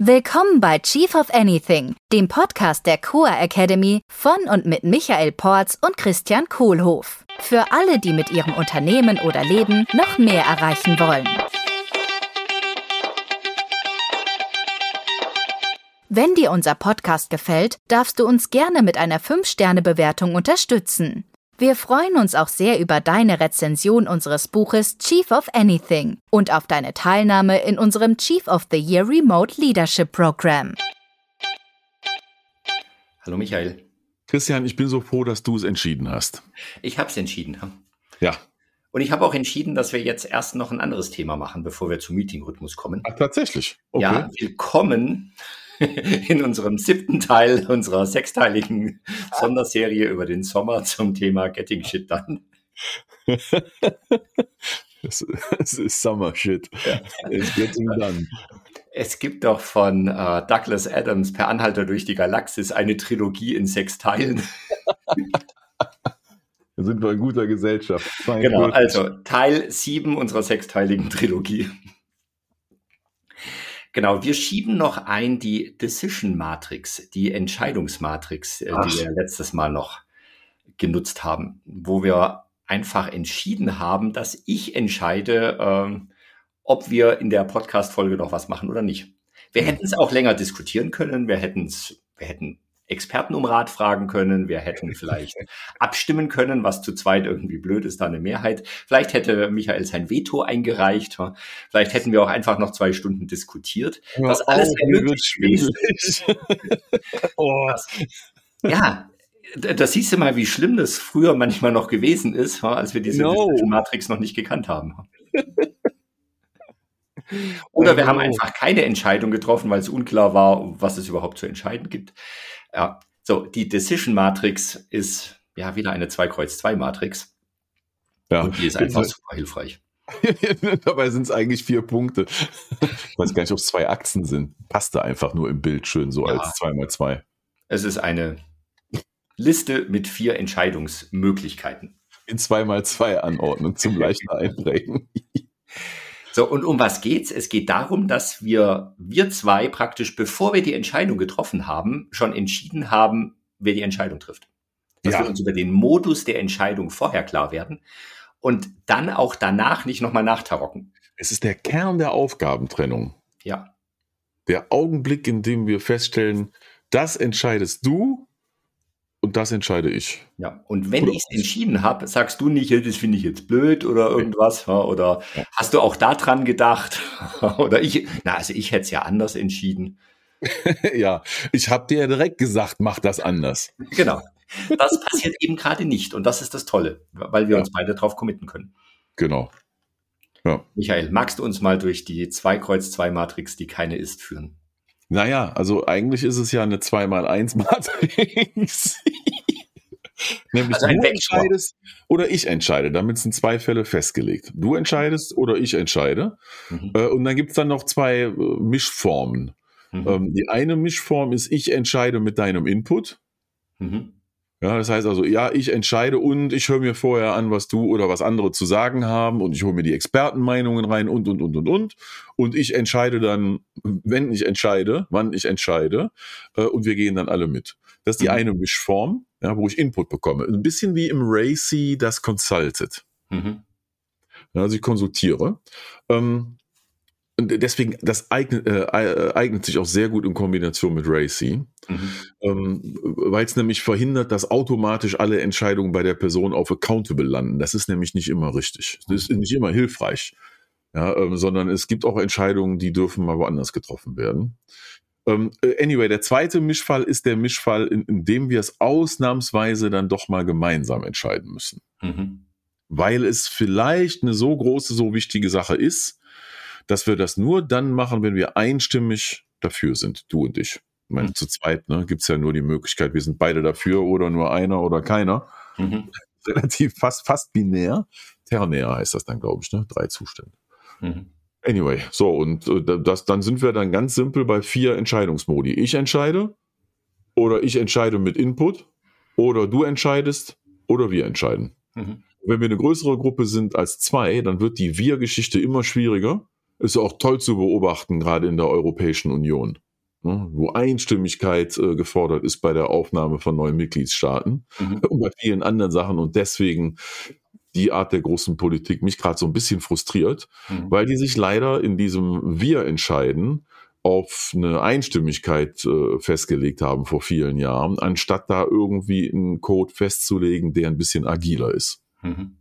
Willkommen bei Chief of Anything, dem Podcast der KOA Academy von und mit Michael Porz und Christian Kohlhof. Für alle, die mit ihrem Unternehmen oder Leben noch mehr erreichen wollen. Wenn dir unser Podcast gefällt, darfst du uns gerne mit einer 5-Sterne-Bewertung unterstützen. Wir freuen uns auch sehr über deine Rezension unseres Buches Chief of Anything und auf deine Teilnahme in unserem Chief of the Year Remote Leadership Program. Hallo Michael. Christian, ich bin so froh, dass du es entschieden hast. Ich habe es entschieden. Ja. Und ich habe auch entschieden, dass wir jetzt erst noch ein anderes Thema machen, bevor wir zum Meeting-Rhythmus kommen. Ach, tatsächlich? Okay. Ja, willkommen in unserem 7. Teil unserer 6-teiligen Sonderserie über den Sommer zum Thema Getting Shit Done. Es ist Summer Shit. Ja. It's Getting Done. Es gibt doch von Douglas Adams, Per Anhalter durch die Galaxis, eine Trilogie in 6 Teilen. Da sind wir in guter Gesellschaft. Fein, genau, gut. Also Teil 7 unserer 6-teiligen Trilogie. Genau, wir schieben noch ein die Decision Matrix, die Entscheidungsmatrix, die wir letztes Mal noch genutzt haben, wo wir einfach entschieden haben, dass ich entscheide, ob wir in der Podcast-Folge noch was machen oder nicht. Wir hätten es auch länger diskutieren können, wir hätten Experten um Rat fragen können, wir hätten vielleicht abstimmen können, was zu zweit irgendwie blöd ist, da eine Mehrheit. Vielleicht hätte Michael sein Veto eingereicht, vielleicht hätten wir auch einfach noch 2 Stunden diskutiert. Ja, das alles wäre möglich gewesen. Ja, da siehst du mal, wie schlimm das früher manchmal noch gewesen ist, als wir diese Matrix noch nicht gekannt haben. Oder wir haben einfach keine Entscheidung getroffen, weil es unklar war, was es überhaupt zu entscheiden gibt. Ja, so, die Decision Matrix ist ja wieder eine 2-Kreuz-2-Matrix. Ja. Und die ist einfach super hilfreich. Dabei sind es eigentlich 4 Punkte. Ich weiß gar nicht, ob es 2 Achsen sind. Passt da einfach nur im Bild schön so als 2x2. Es ist eine Liste mit 4 Entscheidungsmöglichkeiten. In 2x2 anordnen zum leichten Einprägen. So, und um was geht's? Es geht darum, dass wir 2 praktisch, bevor wir die Entscheidung getroffen haben, schon entschieden haben, wer die Entscheidung trifft. Dass wir uns über den Modus der Entscheidung vorher klar werden und dann auch danach nicht nochmal nachtarocken. Es ist der Kern der Aufgabentrennung. Ja. Der Augenblick, in dem wir feststellen, das entscheidest du und das entscheide ich. Ja, und wenn ich es entschieden habe, sagst du nicht, das finde ich jetzt blöd oder irgendwas, oder hast du auch da dran gedacht? Oder ich hätte es ja anders entschieden. Ja, ich habe dir ja direkt gesagt, mach das anders. Genau, das passiert eben gerade nicht und das ist das Tolle, weil wir uns beide drauf committen können. Genau. Ja. Michael, magst du uns mal durch die 2-Kreuz-2-Matrix, die keine ist, führen? Naja, also eigentlich ist es ja eine 2x1-Matrix. Nämlich also du entscheidest oder ich entscheide. Damit sind 2 Fälle festgelegt. Du entscheidest oder ich entscheide. Mhm. Und dann gibt es dann noch 2 Mischformen. Mhm. Die eine Mischform ist, ich entscheide mit deinem Input. Mhm. Ja, das heißt also, ja, ich entscheide und ich höre mir vorher an, was du oder was andere zu sagen haben und ich hole mir die Expertenmeinungen rein und. Und ich entscheide dann, wenn ich entscheide, wann ich entscheide und wir gehen dann alle mit. Das ist die eine Mischform, ja, wo ich Input bekomme. Ein bisschen wie im RACI das Consulted. Mhm. Ja, also ich konsultiere. Und deswegen, das eignet sich auch sehr gut in Kombination mit RACI, weil es nämlich verhindert, dass automatisch alle Entscheidungen bei der Person auf Accountable landen. Das ist nämlich nicht immer richtig. Das ist nicht immer hilfreich, ja, sondern es gibt auch Entscheidungen, die dürfen mal woanders getroffen werden. Anyway, der zweite Mischfall ist der Mischfall, in dem wir es ausnahmsweise dann doch mal gemeinsam entscheiden müssen. Mhm. Weil es vielleicht eine so große, so wichtige Sache ist, dass wir das nur dann machen, wenn wir einstimmig dafür sind, du und ich. Ich meine, zu zweit, ne, gibt es ja nur die Möglichkeit, wir sind beide dafür oder nur einer oder keiner. Mhm. Relativ fast binär. Ternär heißt das dann, glaube ich, ne? 3 Zustände. Mhm. Anyway, so, und dann sind wir dann ganz simpel bei 4 Entscheidungsmodi. Ich entscheide oder ich entscheide mit Input oder du entscheidest oder wir entscheiden. Mhm. Wenn wir eine größere Gruppe sind als 2, dann wird die Wir-Geschichte immer schwieriger. Ist auch toll zu beobachten, gerade in der Europäischen Union. wo Einstimmigkeit gefordert ist bei der Aufnahme von neuen Mitgliedstaaten und bei vielen anderen Sachen. Und deswegen die Art der großen Politik mich gerade so ein bisschen frustriert, weil die sich leider in diesem Wir entscheiden auf eine Einstimmigkeit festgelegt haben vor vielen Jahren, anstatt da irgendwie einen Code festzulegen, der ein bisschen agiler ist. Mhm.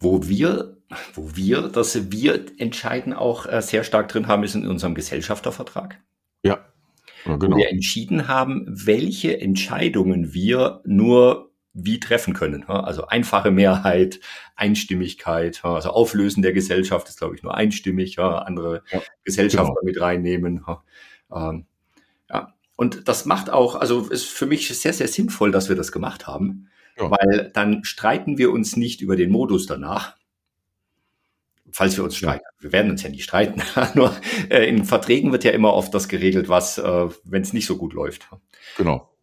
Wo wir das Wir entscheiden auch sehr stark drin haben, ist in unserem Gesellschaftervertrag. Ja, genau. Wo wir entschieden haben, welche Entscheidungen wir nur wie treffen können. Also einfache Mehrheit, Einstimmigkeit, also Auflösen der Gesellschaft ist, glaube ich, nur einstimmig, andere Gesellschafter mit reinnehmen. Ja. Und das macht auch, also ist für mich sehr, sehr sinnvoll, dass wir das gemacht haben, weil dann streiten wir uns nicht über den Modus danach, falls wir uns streiten. Wir werden uns ja nicht streiten. Nur in Verträgen wird ja immer oft das geregelt, was, wenn es nicht so gut läuft. Genau.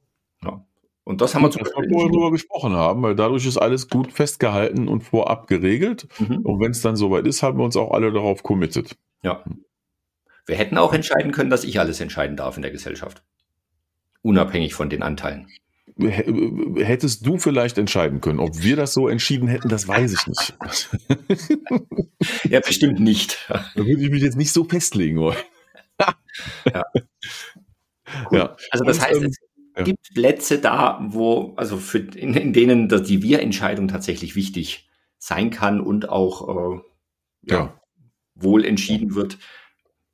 Ja. Und das haben wir zum Beispiel darüber gesprochen haben, weil dadurch ist alles gut festgehalten und vorab geregelt. Und wenn es dann soweit ist, haben wir uns auch alle darauf committed. Ja. Wir hätten auch entscheiden können, dass ich alles entscheiden darf in der Gesellschaft. Unabhängig von den Anteilen. Hättest du vielleicht entscheiden können, ob wir das so entschieden hätten, das weiß ich nicht. Ja, bestimmt nicht. Da würde ich mich jetzt nicht so festlegen wollen. Ja. Cool. Ja. Also das heißt, es gibt Plätze da, wo, also in denen die Wir-Entscheidung tatsächlich wichtig sein kann und auch wohl entschieden wird.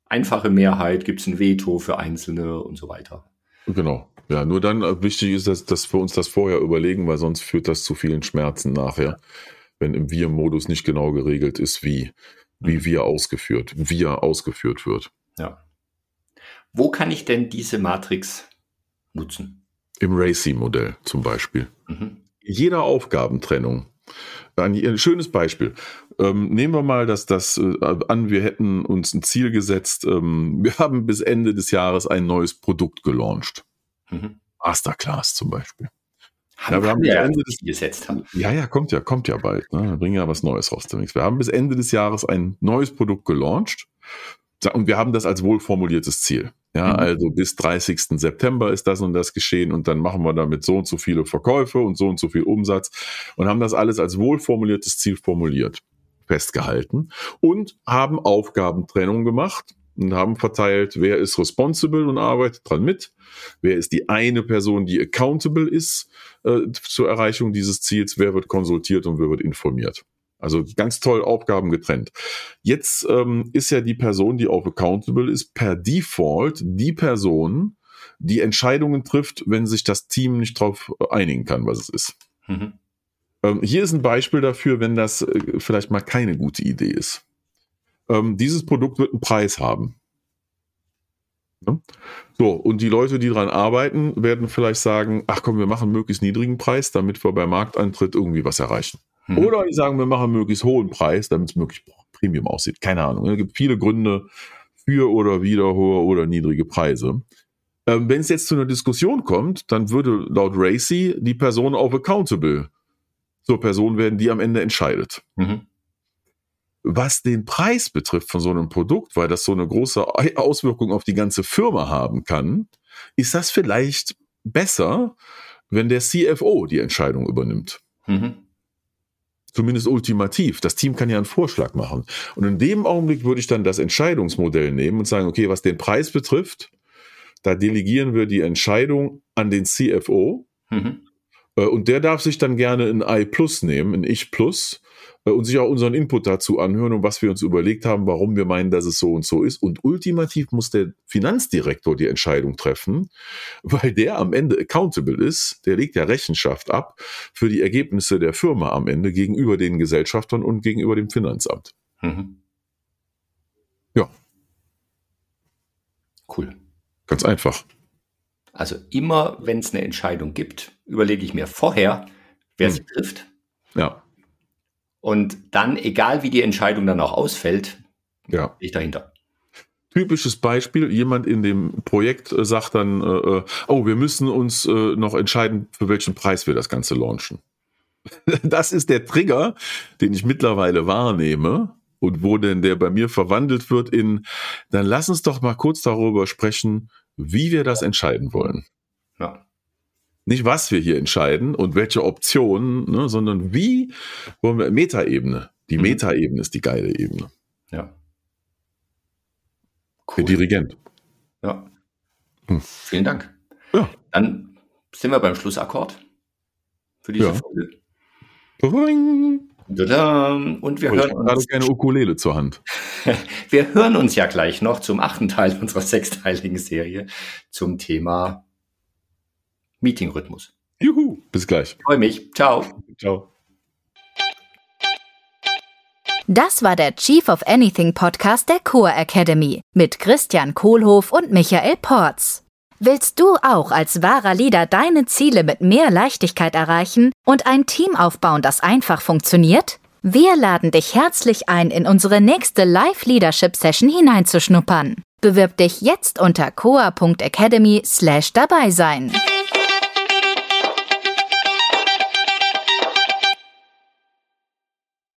Einfache Mehrheit, gibt es ein Veto für Einzelne und so weiter. Genau. Ja, nur dann wichtig ist, dass wir uns das vorher überlegen, weil sonst führt das zu vielen Schmerzen nachher, wenn im Wir-Modus nicht genau geregelt ist, wie wir ausgeführt wird. Ja. Wo kann ich denn diese Matrix nutzen? Im RACI-Modell zum Beispiel. Jeder Aufgabentrennung. Ein schönes Beispiel. Nehmen wir mal das an, wir hätten uns ein Ziel gesetzt. Wir haben bis Ende des Jahres ein neues Produkt gelauncht. Masterclass zum Beispiel. Kommt ja bald. Ne? Wir bringen ja was Neues raus. Wir haben bis Ende des Jahres ein neues Produkt gelauncht und wir haben das als wohlformuliertes Ziel. Ja, also bis 30. September ist das und das geschehen und dann machen wir damit so und so viele Verkäufe und so viel Umsatz und haben das alles als wohlformuliertes Ziel formuliert, festgehalten und haben Aufgabentrennung gemacht. Und haben verteilt, wer ist responsible und arbeitet dran mit, wer ist die eine Person, die accountable ist zur Erreichung dieses Ziels, wer wird konsultiert und wer wird informiert. Also ganz toll Aufgaben getrennt. Jetzt ist ja die Person, die auch accountable ist, per Default die Person, die Entscheidungen trifft, wenn sich das Team nicht darauf einigen kann, was es ist. Hier ist ein Beispiel dafür, wenn das vielleicht mal keine gute Idee ist. Dieses Produkt wird einen Preis haben. Ja? So, und die Leute, die daran arbeiten, werden vielleicht sagen, ach komm, wir machen einen möglichst niedrigen Preis, damit wir beim Markteintritt irgendwie was erreichen. Oder die sagen, wir machen einen möglichst hohen Preis, damit es möglichst Premium aussieht. Keine Ahnung. Es gibt viele Gründe für oder wieder hohe oder niedrige Preise. Wenn es jetzt zu einer Diskussion kommt, dann würde laut RACI die Person auch accountable zur Person werden, die am Ende entscheidet. Was den Preis betrifft von so einem Produkt, weil das so eine große Auswirkung auf die ganze Firma haben kann, ist das vielleicht besser, wenn der CFO die Entscheidung übernimmt. Zumindest ultimativ. Das Team kann ja einen Vorschlag machen. Und in dem Augenblick würde ich dann das Entscheidungsmodell nehmen und sagen, okay, was den Preis betrifft, da delegieren wir die Entscheidung an den CFO. Und der darf sich dann gerne ein I+ nehmen, ein Ich+, und sich auch unseren Input dazu anhören und was wir uns überlegt haben, warum wir meinen, dass es so und so ist. Und ultimativ muss der Finanzdirektor die Entscheidung treffen, weil der am Ende accountable ist. Der legt ja Rechenschaft ab für die Ergebnisse der Firma am Ende gegenüber den Gesellschaftern und gegenüber dem Finanzamt. Ja. Cool. Ganz einfach. Also immer, wenn es eine Entscheidung gibt, überlege ich mir vorher, wer sie trifft. Ja. Und dann, egal wie die Entscheidung dann auch ausfällt, bin ich dahinter. Typisches Beispiel, jemand in dem Projekt sagt dann, wir müssen uns noch entscheiden, für welchen Preis wir das Ganze launchen. Das ist der Trigger, den ich mittlerweile wahrnehme, und wo denn der bei mir verwandelt wird in, dann lass uns doch mal kurz darüber sprechen, wie wir das entscheiden wollen. Ja. Nicht, was wir hier entscheiden und welche Optionen, ne, sondern wie wollen wir Metaebene. Die Metaebene ist die geile Ebene. Ja. Cool. Der Dirigent. Ja. Vielen Dank. Ja. Dann sind wir beim Schlussakkord für diese Folge. Und wir hören uns. Ich habe keine Ukulele zur Hand. Wir hören uns ja gleich noch zum 8. Teil unserer 6-teiligen Serie zum Thema Meeting-Rhythmus. Juhu, bis gleich. Ich freue mich. Ciao. Ciao. Das war der Chief of Anything Podcast der KOA Academy mit Christian Kohlhof und Michael Porz. Willst du auch als wahrer Leader deine Ziele mit mehr Leichtigkeit erreichen und ein Team aufbauen, das einfach funktioniert? Wir laden dich herzlich ein, in unsere nächste Live-Leadership-Session hineinzuschnuppern. Bewirb dich jetzt unter koa.academy/dabeisein.